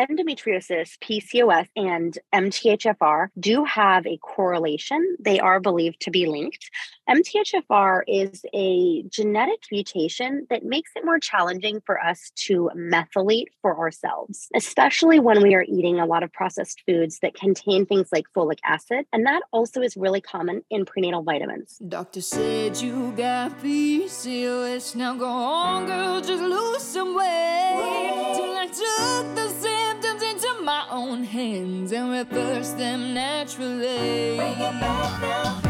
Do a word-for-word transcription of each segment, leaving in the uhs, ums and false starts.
endometriosis, P C O S, and M T H F R do have a correlation. They are believed to be linked. M T H F R is a genetic mutation that makes it more challenging for us to methylate for ourselves, especially when we are eating a lot of processed foods that contain things like folic acid. And that also is really common in prenatal vitamins. Doctor said you got P C O S. Now go on, girl, just lose some weight. Till I took the symptoms into my own hands and reversed them naturally.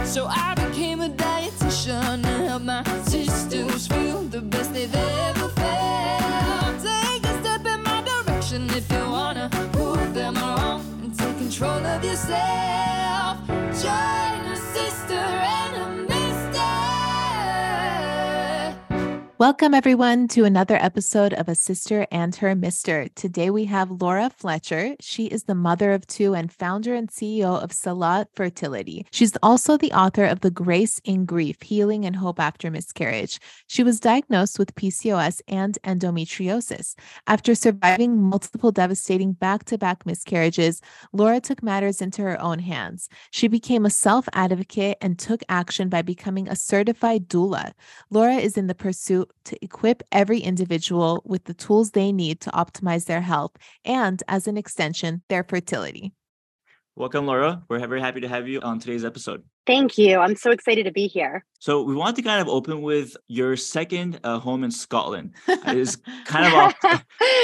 So I became a dietitian to help my sisters feel the best they've ever felt. Take a step in my direction if you wanna prove them wrong and take control of yourself. Join a sister and a mister. Welcome, everyone, to another episode of A Sister and Her Mister. Today we have Laura Fletcher. She is the mother of two and founder and C E O of Selah Fertility. She's also the author of The Grace in Grief: Healing and Hope After Miscarriage. She was diagnosed with P C O S and endometriosis. After surviving multiple devastating back-to-back miscarriages, Laura took matters into her own hands. She became a self-advocate and took action by becoming a certified doula. Laura is in the pursuit to equip every individual with the tools they need to optimize their health and, as an extension, their fertility. Welcome, Laura. We're very happy to have you on today's episode. Thank you. I'm so excited to be here. So we want to kind of open with your second uh, home in Scotland. It's kind of off,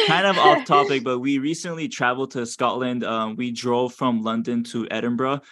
kind of off topic, but we recently traveled to Scotland. Um, we drove from London to Edinburgh.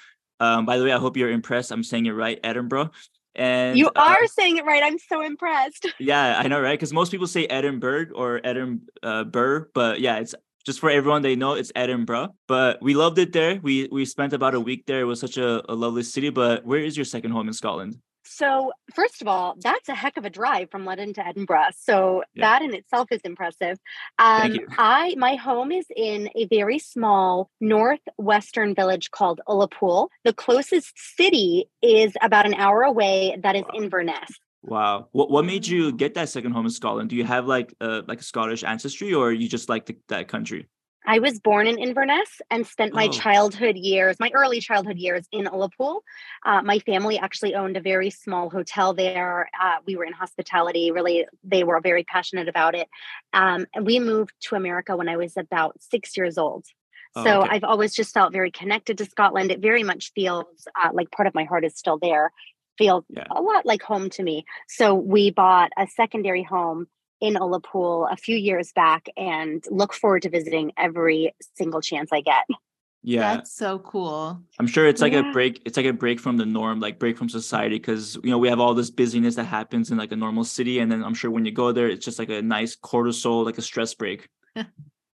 Um, by the way, I hope you're impressed. I'm saying it right, Edinburgh. And you are uh, saying it right. I'm so impressed. Yeah, I know, right? Because most people say Edinburgh or Edinburgh, but yeah, it's just for everyone they know, it's Edinburgh. But we loved it there. We we spent about a week there. It was such a, a lovely city. But where is your second home in Scotland? So first of all, that's a heck of a drive from London to Edinburgh. So yeah. That in itself is impressive. Um, Thank you. I, my home is in a very small northwestern village called Ullapool. The closest city is about an hour away. That is wow. Inverness. Wow. What what made you get that second home in Scotland? Do you have like a, like a Scottish ancestry, or you just like the, that country? I was born in Inverness and spent my oh. childhood years, my early childhood years in Ullapool. Uh, my family actually owned a very small hotel there. Uh, we were in hospitality. Really, they were very passionate about it. Um, and we moved to America when I was about six years old. Oh, so okay. I've always just felt very connected to Scotland. It very much feels uh, like part of my heart is still there. Feels yeah. a lot like home to me. So we bought a secondary home in Ullapool a few years back and look forward to visiting every single chance I get. Yeah. That's so cool. I'm sure it's like yeah. a break. It's like a break from the norm, like break from society. Cause you know, we have all this busyness that happens in like a normal city. And then I'm sure when you go there, it's just like a nice cortisol, like a stress break.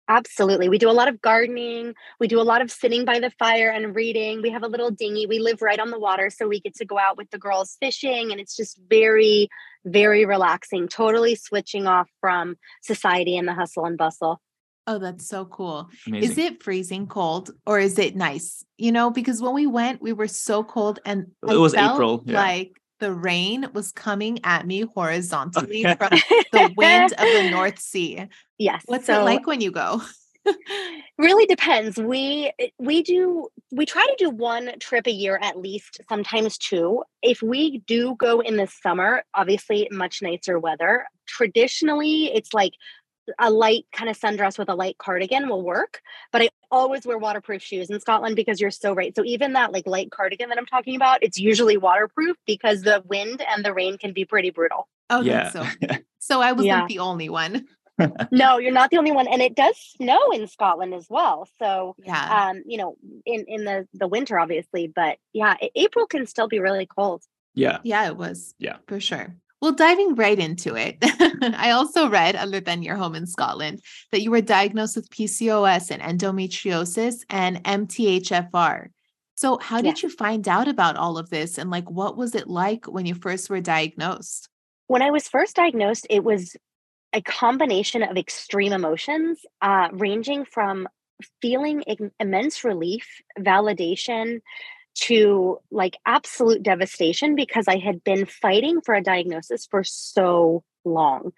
Absolutely. We do a lot of gardening. We do a lot of sitting by the fire and reading. We have a little dinghy. We live right on the water. So we get to go out with the girls fishing. And it's just very, very relaxing, totally switching off from society and the hustle and bustle. Oh, that's so cool. Amazing. Is it freezing cold or is it nice? You know, because when we went, we were so cold and it I was felt April. Yeah. Like the rain was coming at me horizontally okay. from the wind of the North Sea. Yes. What's so, it like when you go? Really depends. We we do we try to do one trip a year at least, sometimes two. If we do go in the summer, obviously much nicer weather. Traditionally, it's like a light kind of sundress with a light cardigan will work, but I always wear waterproof shoes in Scotland because you're so right. So even that like light cardigan that I'm talking about, it's usually waterproof because the wind and the rain can be pretty brutal. Oh, yeah. So. so I wasn't yeah. the only one. No, you're not the only one. And it does snow in Scotland as well. So, yeah. um, you know, in, in the, the winter, obviously, but yeah, April can still be really cold. Yeah. Yeah, it was. Yeah, for sure. Well, diving right into it, I also read, other than your home in Scotland, that you were diagnosed with P C O S and endometriosis and M T H F R. So how did yeah. you find out about all of this? And like, what was it like when you first were diagnosed? When I was first diagnosed, it was a combination of extreme emotions, uh, ranging from feeling immense relief, validation, to like absolute devastation because I had been fighting for a diagnosis for so long.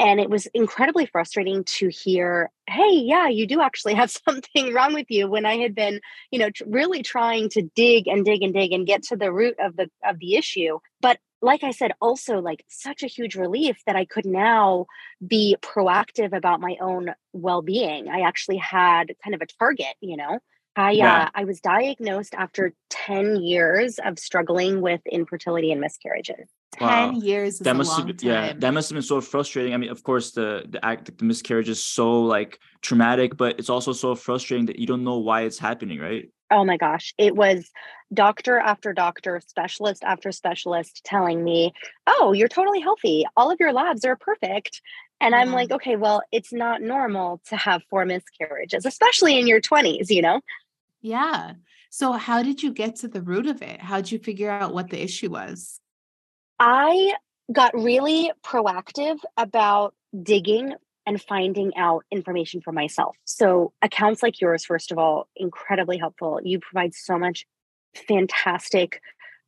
And it was incredibly frustrating to hear, hey, yeah, you do actually have something wrong with you, when I had been, you know, tr- really trying to dig and dig and dig and get to the root of the of the issue. But like I said, also like such a huge relief that I could now be proactive about my own well-being. I actually had kind of a target, you know. I, yeah. uh, I was diagnosed after ten years of struggling with infertility and miscarriages. Wow. ten years is that a must long have, time. Yeah, that must have been so frustrating. I mean, of course, the, the act, the miscarriage is so like traumatic, but it's also so frustrating that you don't know why it's happening, right? Oh my gosh. It was doctor after doctor, specialist after specialist telling me, oh, you're totally healthy. All of your labs are perfect. And I'm like, okay, well, it's not normal to have four miscarriages, especially in your twenties, you know? Yeah. So how did you get to the root of it? How did you figure out what the issue was? I got really proactive about digging and finding out information for myself. So accounts like yours, first of all, incredibly helpful. You provide so much fantastic,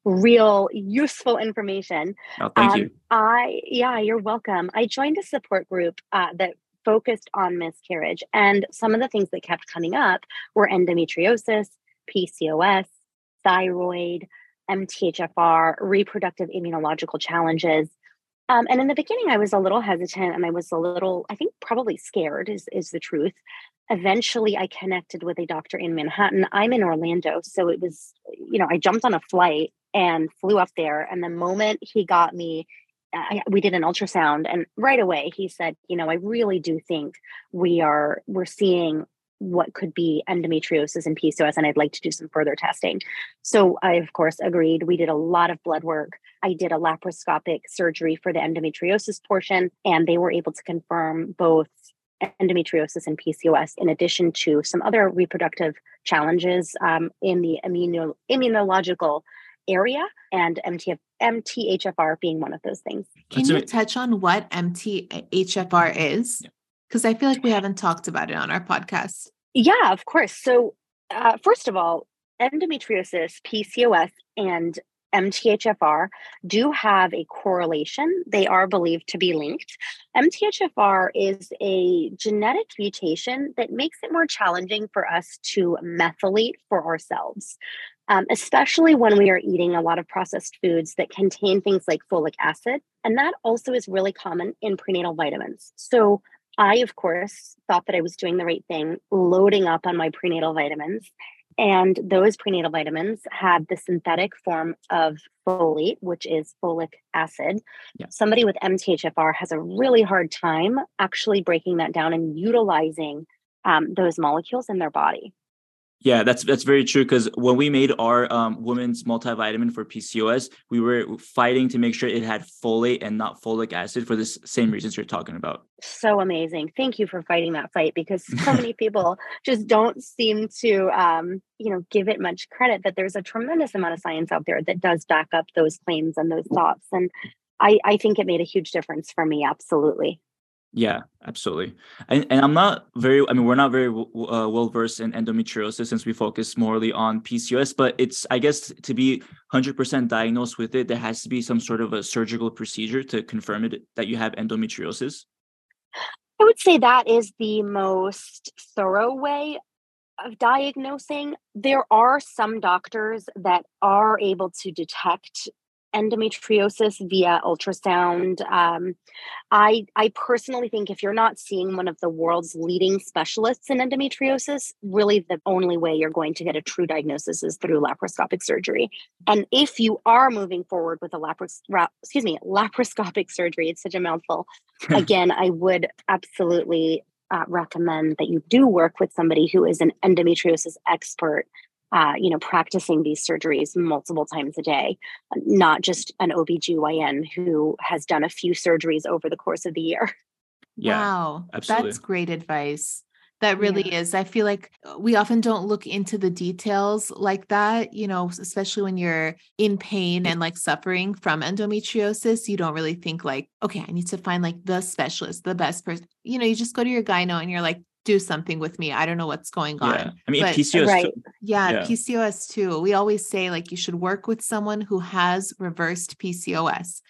real, useful information. Oh, thank um, you. I, yeah, you're welcome. I joined a support group uh, that focused on miscarriage. And some of the things that kept coming up were endometriosis, P C O S, thyroid, M T H F R, reproductive immunological challenges. Um, and in the beginning, I was a little hesitant and I was a little, I think probably scared is, is the truth. Eventually, I connected with a doctor in Manhattan. I'm in Orlando. So it was, you know, I jumped on a flight and flew up there. And the moment he got me, I, we did an ultrasound. And right away, he said, you know, I really do think we are, we're seeing what could be endometriosis and P C O S, and I'd like to do some further testing. So I, of course, agreed. We did a lot of blood work. I did a laparoscopic surgery for the endometriosis portion, and they were able to confirm both endometriosis and P C O S, in addition to some other reproductive challenges um, in the immuno- immunological area, and M T F- M T H F R being one of those things. Can you touch on what M T H F R is? Because I feel like we haven't talked about it on our podcast. Yeah, of course. So uh, first of all, endometriosis, P C O S, and M T H F R do have a correlation. They are believed to be linked. M T H F R is a genetic mutation that makes it more challenging for us to methylate for ourselves, um, especially when we are eating a lot of processed foods that contain things like folic acid. And that also is really common in prenatal vitamins. So I, of course, thought that I was doing the right thing, loading up on my prenatal vitamins. And those prenatal vitamins had the synthetic form of folate, which is folic acid. Yeah. Somebody with M T H F R has a really hard time actually breaking that down and utilizing um, those molecules in their body. Yeah, that's that's very true. Because when we made our um, women's multivitamin for P C O S, we were fighting to make sure it had folate and not folic acid for the same reasons you're talking about. So amazing! Thank you for fighting that fight, because so many people just don't seem to, um, you know, give it much credit. That there's a tremendous amount of science out there that does back up those claims and those thoughts, and I, I think it made a huge difference for me. Absolutely. Yeah, absolutely. And, and I'm not very, I mean, we're not very w- uh, well-versed in endometriosis, since we focus morely on P C O S, but it's, I guess, to be one hundred percent diagnosed with it, there has to be some sort of a surgical procedure to confirm it, that you have endometriosis. I would say that is the most thorough way of diagnosing. There are some doctors that are able to detect endometriosis via ultrasound. Um, I, I personally think if you're not seeing one of the world's leading specialists in endometriosis, really the only way you're going to get a true diagnosis is through laparoscopic surgery. And if you are moving forward with a lapar- ra- excuse me, laparoscopic surgery, it's such a mouthful. Again, I would absolutely uh, recommend that you do work with somebody who is an endometriosis expert. Uh, you know, practicing these surgeries multiple times a day, not just an O B G Y N who has done a few surgeries over the course of the year. Yeah, wow. Absolutely. That's great advice. That really yeah. is. I feel like we often don't look into the details like that, you know, especially when you're in pain and like suffering from endometriosis, you don't really think like, okay, I need to find like the specialist, the best person, you know, you just go to your gyno and you're like, do something with me. I don't know what's going on. Yeah. I mean, but, P C O S. Right. Too. Yeah, yeah. P C O S too. We always say like, you should work with someone who has reversed P C O S.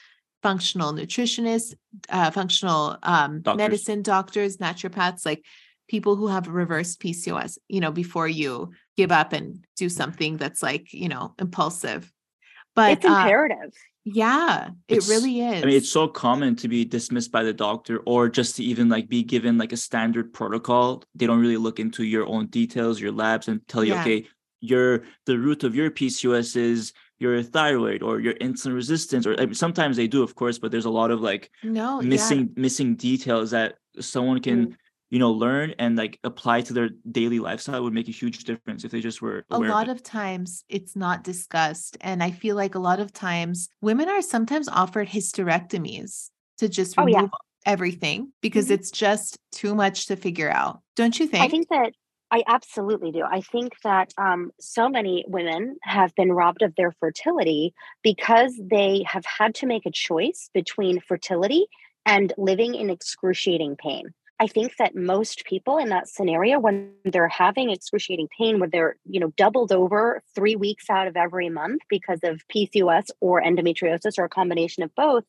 functional nutritionists, uh, functional um, doctors. medicine doctors, naturopaths, like people who have reversed P C O S, you know, before you give up and do something that's like, you know, impulsive. But it's imperative. Uh, yeah, it it's, really is. I mean, it's so common to be dismissed by the doctor, or just to even like be given like a standard protocol. They don't really look into your own details, your labs, and tell you, yeah. okay, your the root of your P C O S is your thyroid or your insulin resistance. Or I mean, sometimes they do, of course, but there's a lot of like no, missing yeah. missing details that someone can mm. you know, learn and like apply to their daily lifestyle. Would make a huge difference if they just were aware. A lot of, it. of times it's not discussed. And I feel like a lot of times women are sometimes offered hysterectomies to just remove oh, yeah. everything because mm-hmm. it's just too much to figure out. Don't you think? I think that I absolutely do. I think that um, so many women have been robbed of their fertility because they have had to make a choice between fertility and living in excruciating pain. I think that most people in that scenario, when they're having excruciating pain, where they're, you know, doubled over three weeks out of every month because of P C O S or endometriosis or a combination of both,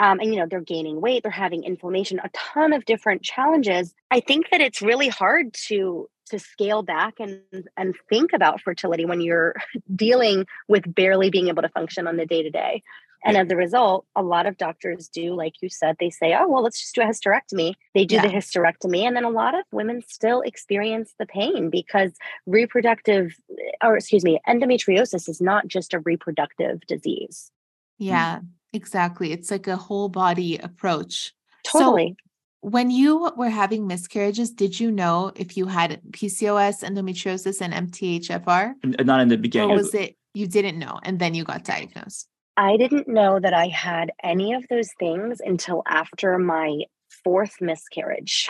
um, and, you know, they're gaining weight, they're having inflammation, a ton of different challenges. I think that it's really hard to to scale back and, and think about fertility when you're dealing with barely being able to function on the day-to-day. And as a result, a lot of doctors do, like you said, they say, oh, well, let's just do a hysterectomy. They do yeah. the hysterectomy. And then a lot of women still experience the pain because reproductive, or excuse me, endometriosis is not just a reproductive disease. Yeah, exactly. It's like a whole body approach. Totally. So when you were having miscarriages, did you know if you had P C O S, endometriosis, and M T H F R? Not in the beginning. Or was it, you didn't know, and then you got diagnosed? I didn't know that I had any of those things until after my fourth miscarriage.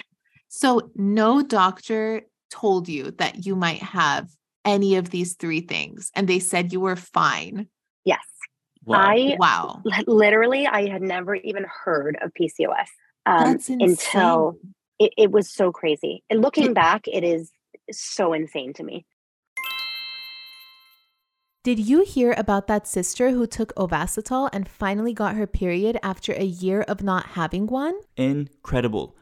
So no doctor told you that you might have any of these three things, and they said you were fine. Yes. Wow. I wow. Literally, I had never even heard of P C O S um, That's insane. until it, it was so crazy. And looking back, it is so insane to me. Did you hear about that sister who took Ovasitol and finally got her period after a year of not having one? Incredible.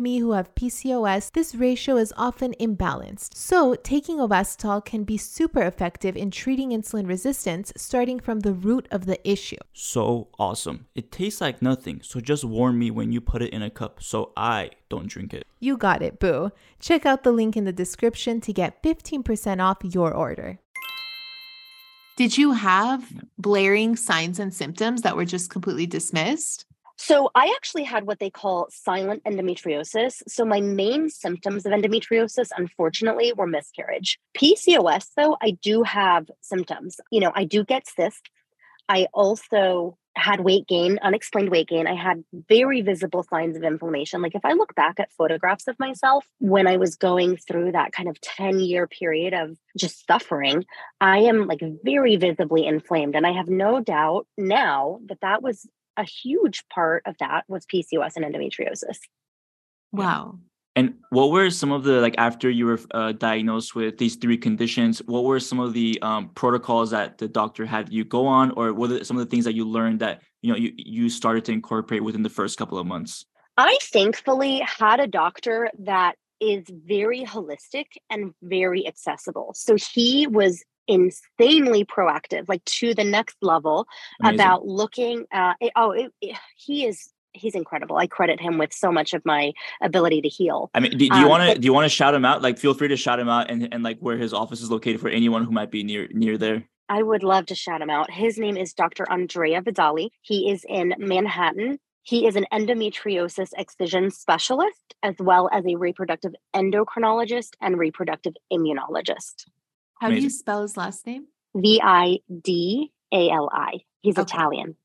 me who have P C O S, this ratio is often imbalanced. So taking Ovasitol can be super effective in treating insulin resistance, starting from the root of the issue. So awesome. It tastes like nothing, so just warn me when you put it in a cup so I don't drink it. You got it, boo. Check out the link in the description to get fifteen percent off your order. Did you have blaring signs and symptoms that were just completely dismissed? So I actually had what they call silent endometriosis. So my main symptoms of endometriosis, unfortunately, were miscarriage. P C O S, though, I do have symptoms. You know, I do get cysts. I also had weight gain, unexplained weight gain. I had very visible signs of inflammation. Like if I look back at photographs of myself, when I was going through that kind of ten year period of just suffering, I am like very visibly inflamed. And I have no doubt now that that was a huge part of that was P C O S and endometriosis. Wow. And what were some of the, like after you were uh, diagnosed with these three conditions, what were some of the um, protocols that the doctor had you go on, or what are some of the things that you learned that, you know, you, you started to incorporate within the first couple of months? I thankfully had a doctor that is very holistic and very accessible. So he was insanely proactive, like to the next level. Amazing. About looking at, it, oh, it, it, he is He's incredible. I credit him with so much of my ability to heal. I mean, do, do you um, want to do you want to shout him out? Like, feel free to shout him out and, and like where his office is located for anyone who might be near near there. I would love to shout him out. His name is Doctor Andrea Vidali. He is in Manhattan. He is an endometriosis excision specialist, as well as a reproductive endocrinologist and reproductive immunologist. How Amazing. do you spell his last name? V I D A L I. He's okay. Italian.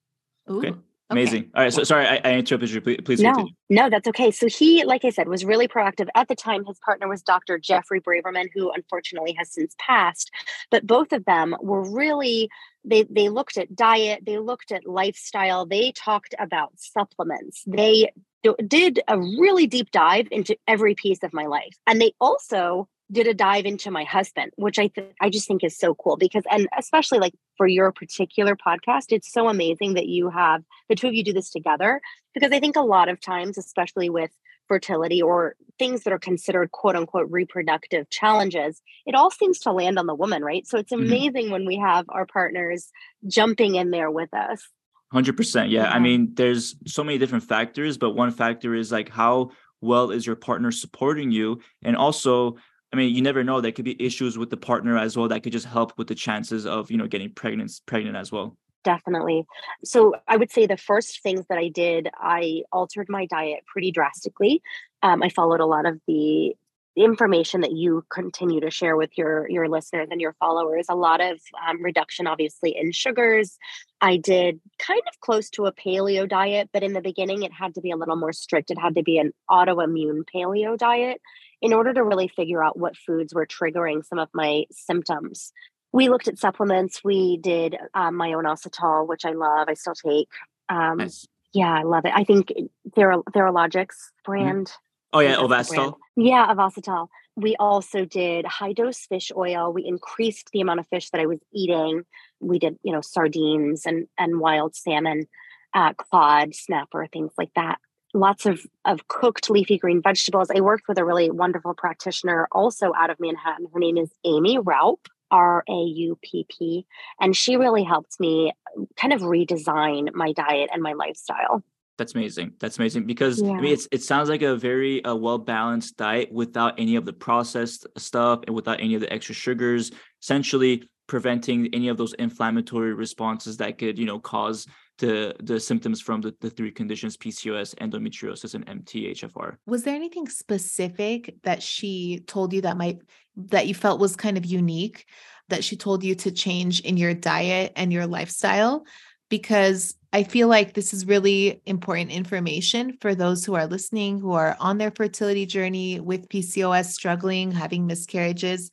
Ooh. Okay. Amazing. Okay. All right. So sorry, I, I interrupted you. Please, please no, continue. No, that's okay. So he, like I said, was really proactive. At the time, his partner was Doctor Jeffrey Braverman, who unfortunately has since passed. But both of them were really, they they looked at diet, they looked at lifestyle, they talked about supplements. They d- did a really deep dive into every piece of my life. And they also did a dive into my husband, which I th- I just think is so cool because, and especially like for your particular podcast, it's so amazing that you have, the two of you do this together, because I think a lot of times, especially with fertility or things that are considered quote unquote reproductive challenges, it all seems to land on the woman, right? So it's amazing mm-hmm. when we have our partners jumping in there with us. one hundred percent. Yeah. I mean, there's so many different factors, but one factor is like, how well is your partner supporting you? And also, I mean, you never know. There could be issues with the partner as well that could just help with the chances of, you know, getting pregnant, pregnant as well. Definitely. So I would say the first things that I did, I altered my diet pretty drastically. Um, I followed a lot of the information that you continue to share with your, your listeners and your followers, a lot of um, reduction, obviously, in sugars. I did kind of close to a paleo diet, but in the beginning, it had to be a little more strict. It had to be an autoimmune paleo diet in order to really figure out what foods were triggering some of my symptoms. We looked at supplements. We did um, my own Ovasitol, which I love. I still take. Um, nice. Yeah, I love it. I think Ther- Theralogix brand. Mm-hmm. Oh, yeah, Ovasitol. Yeah, Ovasitol. We also did high-dose fish oil. We increased the amount of fish that I was eating. We did, you know, sardines and, and wild salmon, uh, cod, snapper, things like that. Lots of, of cooked leafy green vegetables. I worked with a really wonderful practitioner also out of Manhattan. Her name is Amy Raup, R A U P P. And she really helped me kind of redesign my diet and my lifestyle. That's amazing. That's amazing because yeah. I mean, it's, it sounds like a very uh, well-balanced diet without any of the processed stuff and without any of the extra sugars, essentially preventing any of those inflammatory responses that could, you know, cause the, the symptoms from the, the three conditions, P C O S, endometriosis, and M T H F R. Was there anything specific that she told you that might, that you felt was kind of unique, that she told you to change in your diet and your lifestyle? Because I feel like this is really important information for those who are listening, who are on their fertility journey with P C O S, struggling, having miscarriages.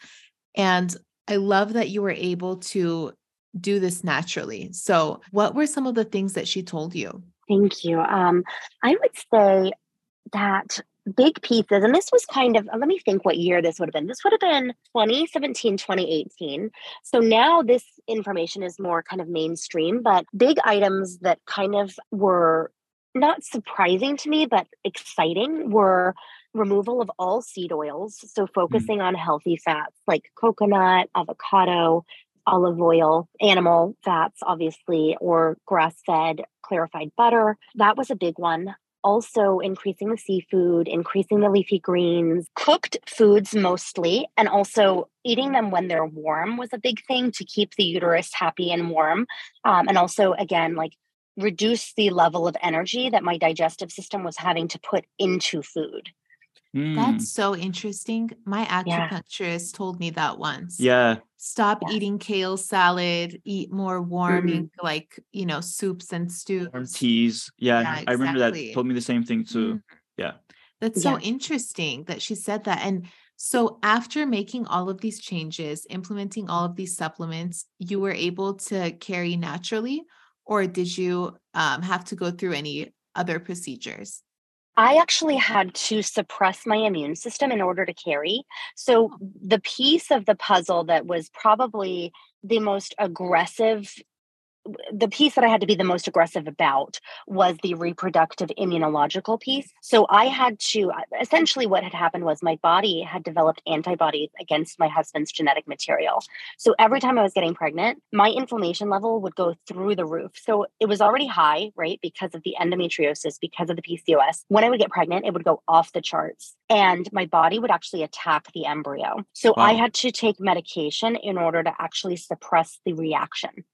And I love that you were able to do this naturally. So what were some of the things that she told you? Thank you. Um, I would say that big pieces, and this was kind of, let me think what year this would have been. This would have been twenty seventeen, twenty eighteen. So now this information is more kind of mainstream, but big items that kind of were not surprising to me, but exciting were removal of all seed oils. So focusing mm-hmm. on healthy fats like coconut, avocado, olive oil, animal fats, obviously, or grass-fed clarified butter. That was a big one. Also increasing the seafood, increasing the leafy greens, cooked foods mostly, and also eating them when they're warm was a big thing to keep the uterus happy and warm. Um, and also, again, like reduce the level of energy that my digestive system was having to put into food. Mm. That's so interesting. My acupuncturist yeah. told me that once. Yeah. Stop yeah. eating kale salad, eat more warm, mm-hmm. like, you know, soups and stews. Warm teas. Yeah. yeah exactly. I remember that told me the same thing too. Mm. Yeah. That's so yeah. interesting that she said that. And so after making all of these changes, implementing all of these supplements, you were able to carry naturally, or did you um, have to go through any other procedures? I actually had to suppress my immune system in order to carry. So the piece of the puzzle that was probably the most aggressive, the piece that I had to be the most aggressive about was the reproductive immunological piece. So I had to, essentially what had happened was my body had developed antibodies against my husband's genetic material. So every time I was getting pregnant, my inflammation level would go through the roof. So it was already high, right? Because of the endometriosis, because of the P C O S. When I would get pregnant, it would go off the charts and my body would actually attack the embryo. So wow. I had to take medication in order to actually suppress the reaction.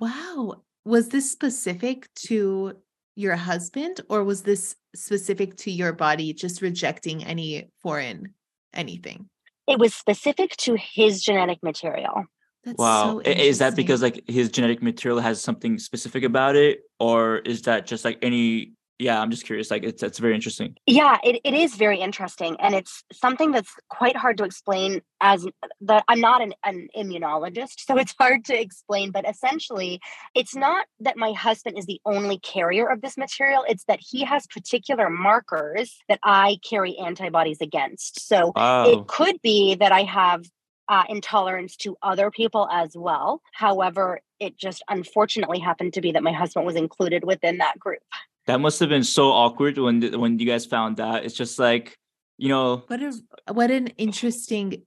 Wow. Was this specific to your husband, or was this specific to your body just rejecting any foreign anything? It was specific to his genetic material. That's wow. So is that because like his genetic material has something specific about it, or is that just like any? Yeah, I'm just curious. Like, it's that's very interesting. Yeah, it, it is very interesting, and it's something that's quite hard to explain. As the I'm not an, an immunologist, so it's hard to explain. But essentially, it's not that my husband is the only carrier of this material. It's that he has particular markers that I carry antibodies against. So wow. It could be that I have uh, intolerance to other people as well. However, it just unfortunately happened to be that my husband was included within that group. That must have been so awkward when when you guys found out. It's just like, you know. What a what an interesting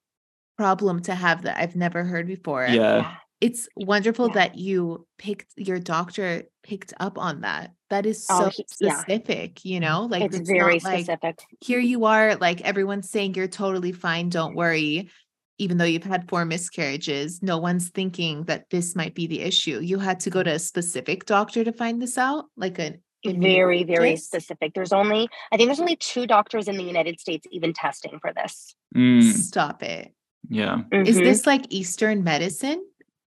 problem to have that I've never heard before. Yeah. It's wonderful yeah. that you picked, your doctor picked up on that. That is so oh, he, specific, yeah. you know, like it's, it's very like, specific. Here you are, like everyone's saying you're totally fine. Don't worry. Even though you've had four miscarriages, no one's thinking that this might be the issue. You had to go to a specific doctor to find this out, like an Very, very yes. specific. There's only, I think there's only two doctors in the United States even testing for this. Mm. Stop it. Yeah. Mm-hmm. Is this like Eastern medicine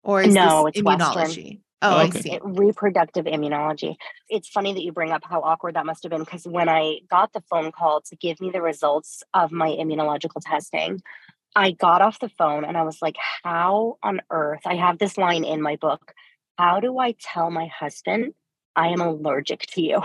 or is no, this it's immunology? Western. Oh, okay. I see. It, reproductive immunology. It's funny that you bring up how awkward that must have been, because when I got the phone call to give me the results of my immunological testing, I got off the phone and I was like, how on earth? I have this line in my book. How do I tell my husband I am allergic to you?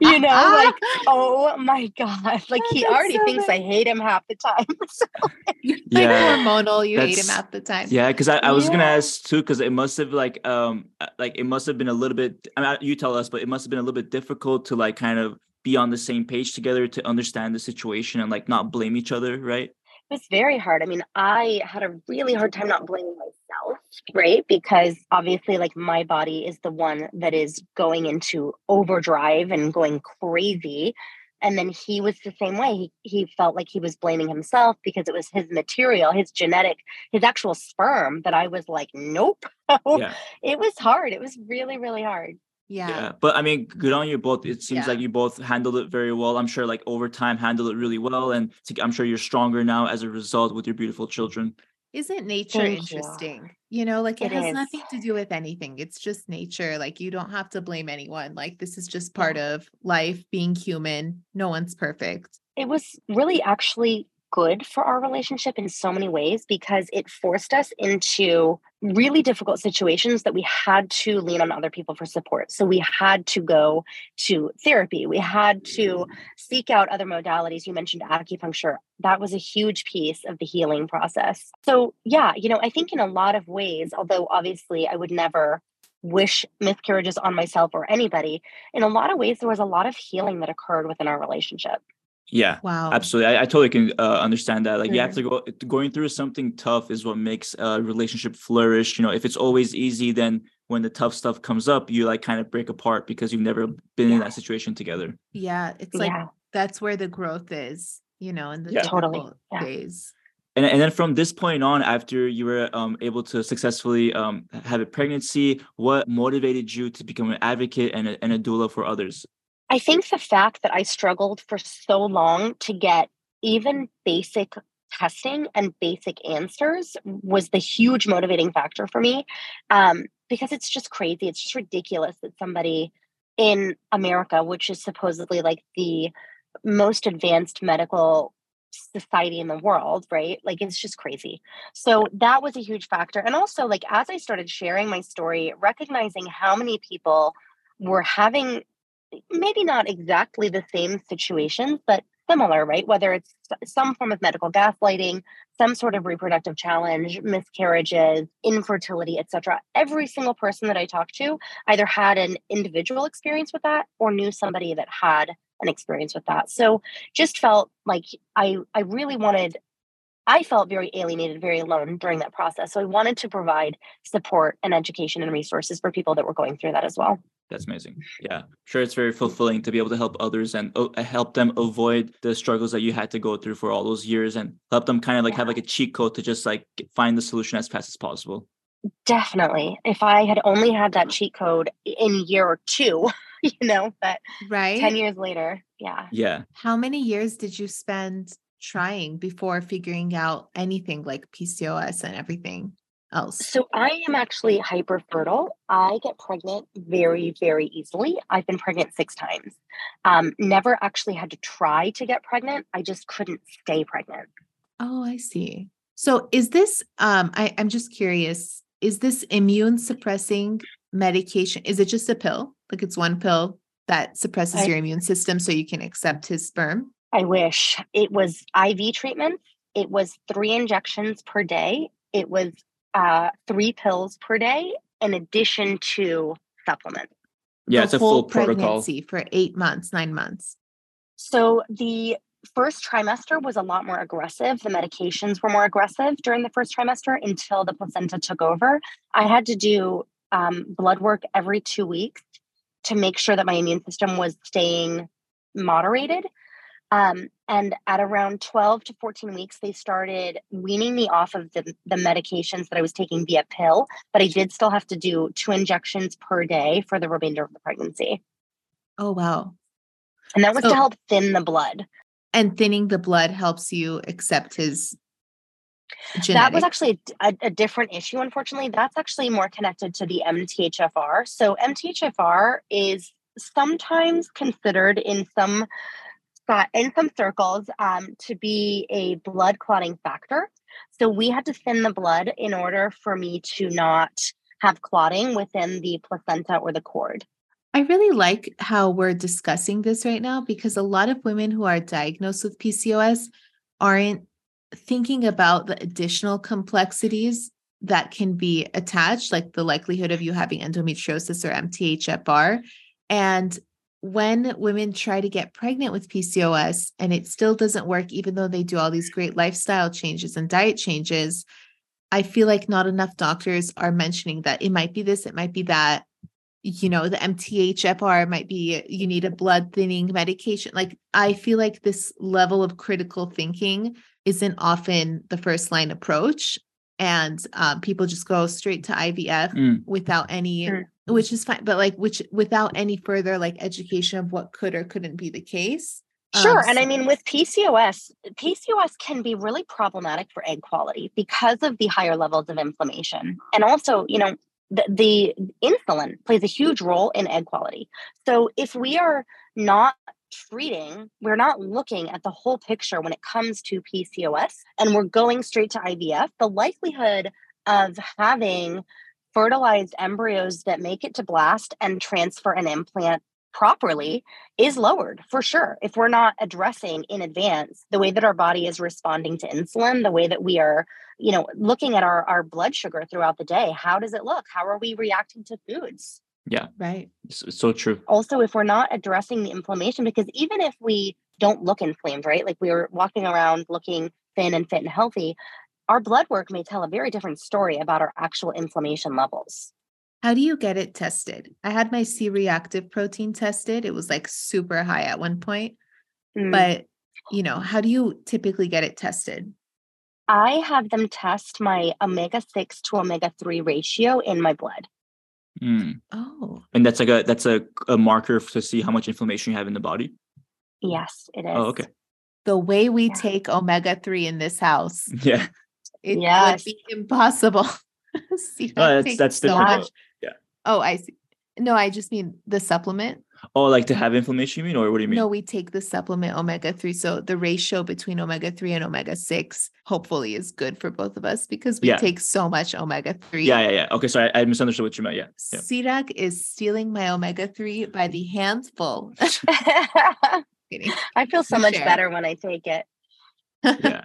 You know, like, oh my God. Like he that's already so thinks bad. I hate him half the time. So, like, yeah. Hormonal, you that's, hate him half the time. Yeah. Cause I, I was yeah. going to ask too, cause it must've like, um, like it must've been a little bit, I mean, you tell us, but it must've been a little bit difficult to like, kind of be on the same page together to understand the situation and like not blame each other. Right. It's very hard. I mean, I had a really hard time not blaming myself, right? Because obviously, like, my body is the one that is going into overdrive and going crazy. And then he was the same way. He he felt like he was blaming himself because it was his material, his genetic, his actual sperm that I was like, nope. Yeah. It was hard. It was really, really hard. Yeah. yeah. But I mean, good on you both. It seems yeah. like you both handled it very well. I'm sure like over time handled it really well. And I'm sure you're stronger now as a result with your beautiful children. Isn't nature Thank interesting? You. you know, like it, it has is. nothing to do with anything. It's just nature. Like you don't have to blame anyone. Like this is just part yeah. of life, being human. No one's perfect. It was really actually good for our relationship in so many ways, because it forced us into really difficult situations that we had to lean on other people for support. So we had to go to therapy. We had to seek out other modalities. You mentioned acupuncture. That was a huge piece of the healing process. So yeah, you know, I think in a lot of ways, although obviously I would never wish miscarriages on myself or anybody, in a lot of ways, there was a lot of healing that occurred within our relationship. Yeah, wow. Absolutely. I, I totally can uh, understand that. Like mm-hmm. you have to go, going through something tough is what makes a relationship flourish. You know, if it's always easy, then when the tough stuff comes up, you like kind of break apart because you've never been yeah. in that situation together. Yeah. It's like, yeah. that's where the growth is, you know, in the yeah. totally yeah. days. And, and then from this point on, after you were um, able to successfully um, have a pregnancy, what motivated you to become an advocate and a, and a doula for others? I think the fact that I struggled for so long to get even basic testing and basic answers was the huge motivating factor for me, um, because it's just crazy. It's just ridiculous that somebody in America, which is supposedly like the most advanced medical society in the world, right? Like, it's just crazy. So that was a huge factor. And also, like, as I started sharing my story, recognizing how many people were having maybe not exactly the same situations, but similar, right? Whether it's some form of medical gaslighting, some sort of reproductive challenge, miscarriages, infertility, et cetera. Every single person that I talked to either had an individual experience with that or knew somebody that had an experience with that. So just felt like I, I really wanted, I felt very alienated, very alone during that process. So I wanted to provide support and education and resources for people that were going through that as well. That's amazing. Yeah. I'm sure it's very fulfilling to be able to help others and uh, help them avoid the struggles that you had to go through for all those years and help them kind of like yeah. have like a cheat code to just like find the solution as fast as possible. Definitely. If I had only had that cheat code in year or two, you know, but right? ten years later. Yeah. Yeah. How many years did you spend trying before figuring out anything like P C O S and everything else? So I am actually hyper fertile. I get pregnant very, very easily. I've been pregnant six times. Um, never actually had to try to get pregnant. I just couldn't stay pregnant. Oh, I see. So is this, um, I, I'm just curious, is this immune suppressing medication? Is it just a pill? Like it's one pill that suppresses I, your immune system so you can accept his sperm? I wish. It was I V treatment. It was three injections per day. It was uh, three pills per day in addition to supplements. Yeah, the it's a full protocol. For eight months, nine months. So the first trimester was a lot more aggressive. The medications were more aggressive during the first trimester until the placenta took over. I had to do um, blood work every two weeks to make sure that my immune system was staying moderated. Um, and at around twelve to fourteen weeks, they started weaning me off of the, the medications that I was taking via pill, but I did still have to do two injections per day for the remainder of the pregnancy. Oh, wow. And that was so, to help thin the blood. And thinning the blood helps you accept his genetic. That was actually a, a different issue, unfortunately. That's actually more connected to the M T H F R. So M T H F R is sometimes considered in some in some circles um, to be a blood clotting factor. So we had to thin the blood in order for me to not have clotting within the placenta or the cord. I really like how we're discussing this right now, because a lot of women who are diagnosed with P C O S aren't thinking about the additional complexities that can be attached, like the likelihood of you having endometriosis or M T H F R. And when women try to get pregnant with P C O S and it still doesn't work, even though they do all these great lifestyle changes and diet changes, I feel like not enough doctors are mentioning that it might be this, it might be that, you know, the M T H F R might be, you need a blood thinning medication. Like, I feel like this level of critical thinking isn't often the first line approach. And um, people just go straight to I V F mm. without any, sure. which is fine, but like, which without any further like education of what could or couldn't be the case. Sure. Um, so- and I mean, with P C O S, P C O S can be really problematic for egg quality because of the higher levels of inflammation. And also, you know, the, the insulin plays a huge role in egg quality. So if we are not treating, we're not looking at the whole picture when it comes to P C O S, and we're going straight to I V F, the likelihood of having fertilized embryos that make it to blast and transfer an implant properly is lowered for sure. If we're not addressing in advance the way that our body is responding to insulin, the way that we are, you know, looking at our, our blood sugar throughout the day, how does it look? How are we reacting to foods? Yeah. Right. So, so true. Also, if we're not addressing the inflammation, because even if we don't look inflamed, right? Like we were walking around looking thin and fit and healthy, our blood work may tell a very different story about our actual inflammation levels. How do you get it tested? I had my C reactive protein tested. It was like super high at one point, mm. but you know, how do you typically get it tested? I have them test my omega six to omega three ratio in my blood. Mm. Oh, and that's like a, that's a, a marker to see how much inflammation you have in the body. Yes, it is. Oh, okay. The way we yeah. take omega three in this house. Yeah. It yes. would be impossible. See, no, that's, that's so different. Much. Yeah. Oh, I see. No, I just mean the supplement. Oh, like to have inflammation, you mean, or what do you mean? No, we take the supplement omega three. So the ratio between omega three and omega six hopefully is good for both of us because we yeah. take so much omega three. Yeah, yeah, yeah. Okay, so I, I misunderstood what you meant. Yeah. yeah. Sirak is stealing my omega three by the handful. I feel so much sure. better when I take it. Yeah.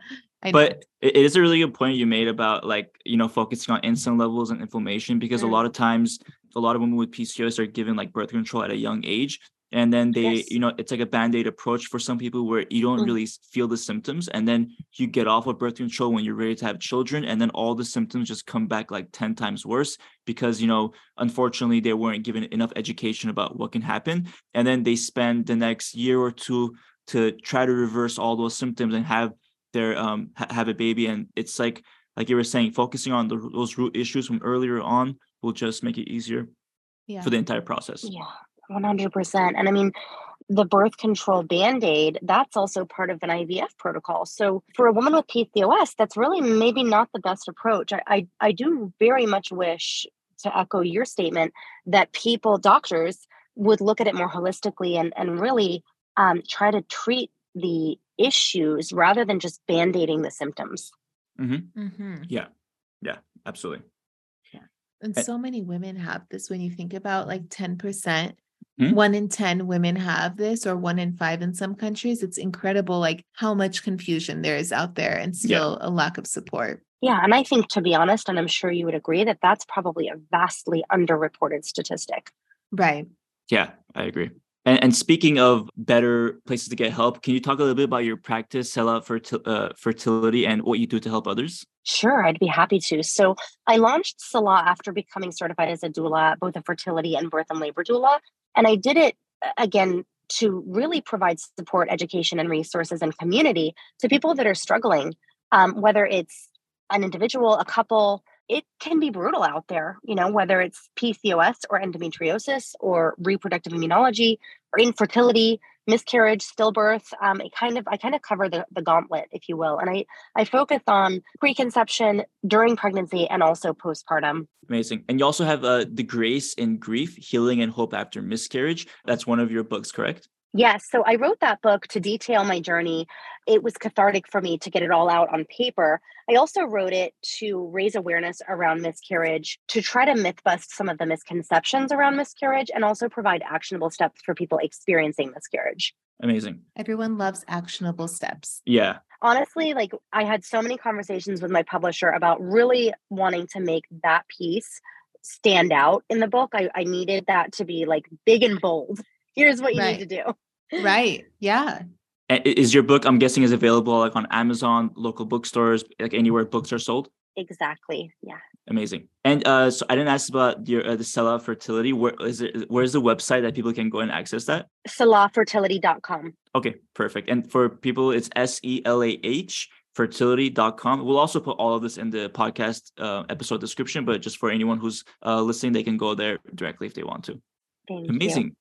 But it is a really good point you made about like, you know, focusing on insulin levels and inflammation, because mm. a lot of times a lot of women with P C O S are given like birth control at a young age. And then they, yes. you know, it's like a Band-Aid approach for some people where you don't mm. really feel the symptoms. And then you get off of birth control when you're ready to have children. And then all the symptoms just come back like ten times worse because, you know, unfortunately, they weren't given enough education about what can happen. And then they spend the next year or two to try to reverse all those symptoms and have They're um ha- have a baby, and it's like like you were saying, focusing on the, those root issues from earlier on will just make it easier yeah. for the entire process. Yeah, one hundred percent. And I mean, the birth control Band-Aid, that's also part of an I V F protocol. So for a woman with P C O S, that's really maybe not the best approach. I, I, I do very much wish, to echo your statement, that people, doctors, would look at it more holistically and, and really um, try to treat the issues rather than just band-aiding the symptoms. Mm-hmm. Mm-hmm. Yeah, yeah, absolutely. Yeah. And so many women have this. When you think about like ten percent, Mm-hmm. One in ten women have this, or one in five in some countries. It's incredible, like how much confusion there is out there and still yeah. a lack of support. Yeah. And I think, to be honest, and I'm sure you would agree, that that's probably a vastly underreported statistic. Right. Yeah, I agree. And, and speaking of better places to get help, can you talk a little bit about your practice, Selah Fertil- uh, Fertility, and what you do to help others? Sure, I'd be happy to. So I launched Selah after becoming certified as a doula, both a fertility and birth and labor doula. And I did it, again, to really provide support, education, and resources and community to people that are struggling, um, whether it's an individual, a couple. It can be brutal out there, you know, whether it's P C O S or endometriosis or reproductive immunology or infertility, miscarriage, stillbirth. Um, it kind of, I kind of cover the, the gauntlet, if you will. And I, I focus on preconception, during pregnancy, and also postpartum. Amazing. And you also have uh, The Grace in Grief: Healing and Hope After Miscarriage. That's one of your books, correct? Yes. So I wrote that book to detail my journey. It was cathartic for me to get it all out on paper. I also wrote it to raise awareness around miscarriage, to try to myth bust some of the misconceptions around miscarriage, and also provide actionable steps for people experiencing miscarriage. Amazing. Everyone loves actionable steps. Yeah. Honestly, like I had so many conversations with my publisher about really wanting to make that piece stand out in the book. I, I needed that to be like big and bold. Here's what you right. need to do. Right. Yeah. Is your book, I'm guessing, is available like on Amazon, local bookstores, like anywhere books are sold? Exactly. Yeah. Amazing. And uh, so I didn't ask about your, uh, the Selah Fertility. Where is it? Where is the website that people can go and access that? Selah Fertility dot com. Okay, perfect. And for people, it's S E L A H fertility dot com. We'll also put all of this in the podcast uh, episode description, but just for anyone who's uh, listening, they can go there directly if they want to. Thank Amazing. You.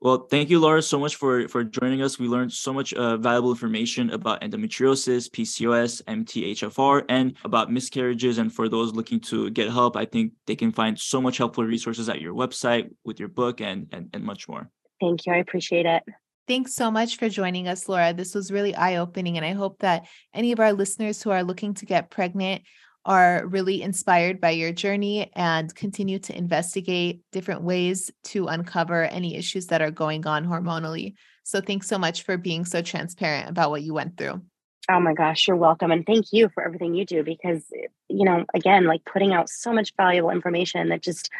Well, thank you, Laura, so much for, for joining us. We learned so much uh, valuable information about endometriosis, P C O S, M T H F R, and about miscarriages. And for those looking to get help, I think they can find so much helpful resources at your website, with your book, and and, and much more. Thank you. I appreciate it. Thanks so much for joining us, Laura. This was really eye-opening, and I hope that any of our listeners who are looking to get pregnant are really inspired by your journey and continue to investigate different ways to uncover any issues that are going on hormonally. So thanks so much for being so transparent about what you went through. Oh my gosh, you're welcome. And thank you for everything you do, because, you know, again, like putting out so much valuable information that just,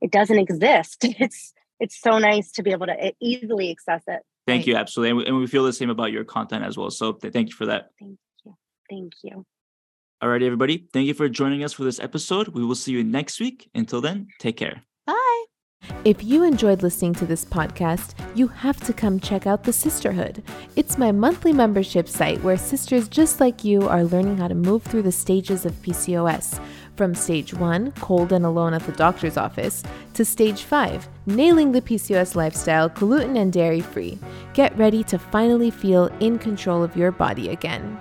it doesn't exist. It's, it's so nice to be able to easily access it. Thank right. you. Absolutely. And we, and we feel the same about your content as well. So th- thank you for that. Thank you. Thank you. All right, everybody. Thank you for joining us for this episode. We will see you next week. Until then, take care. Bye. If you enjoyed listening to this podcast, you have to come check out The Cysterhood. It's my monthly membership site where sisters just like you are learning how to move through the stages of P C O S, from stage one, cold and alone at the doctor's office, to stage five, nailing the P C O S lifestyle, gluten and dairy free. Get ready to finally feel in control of your body again.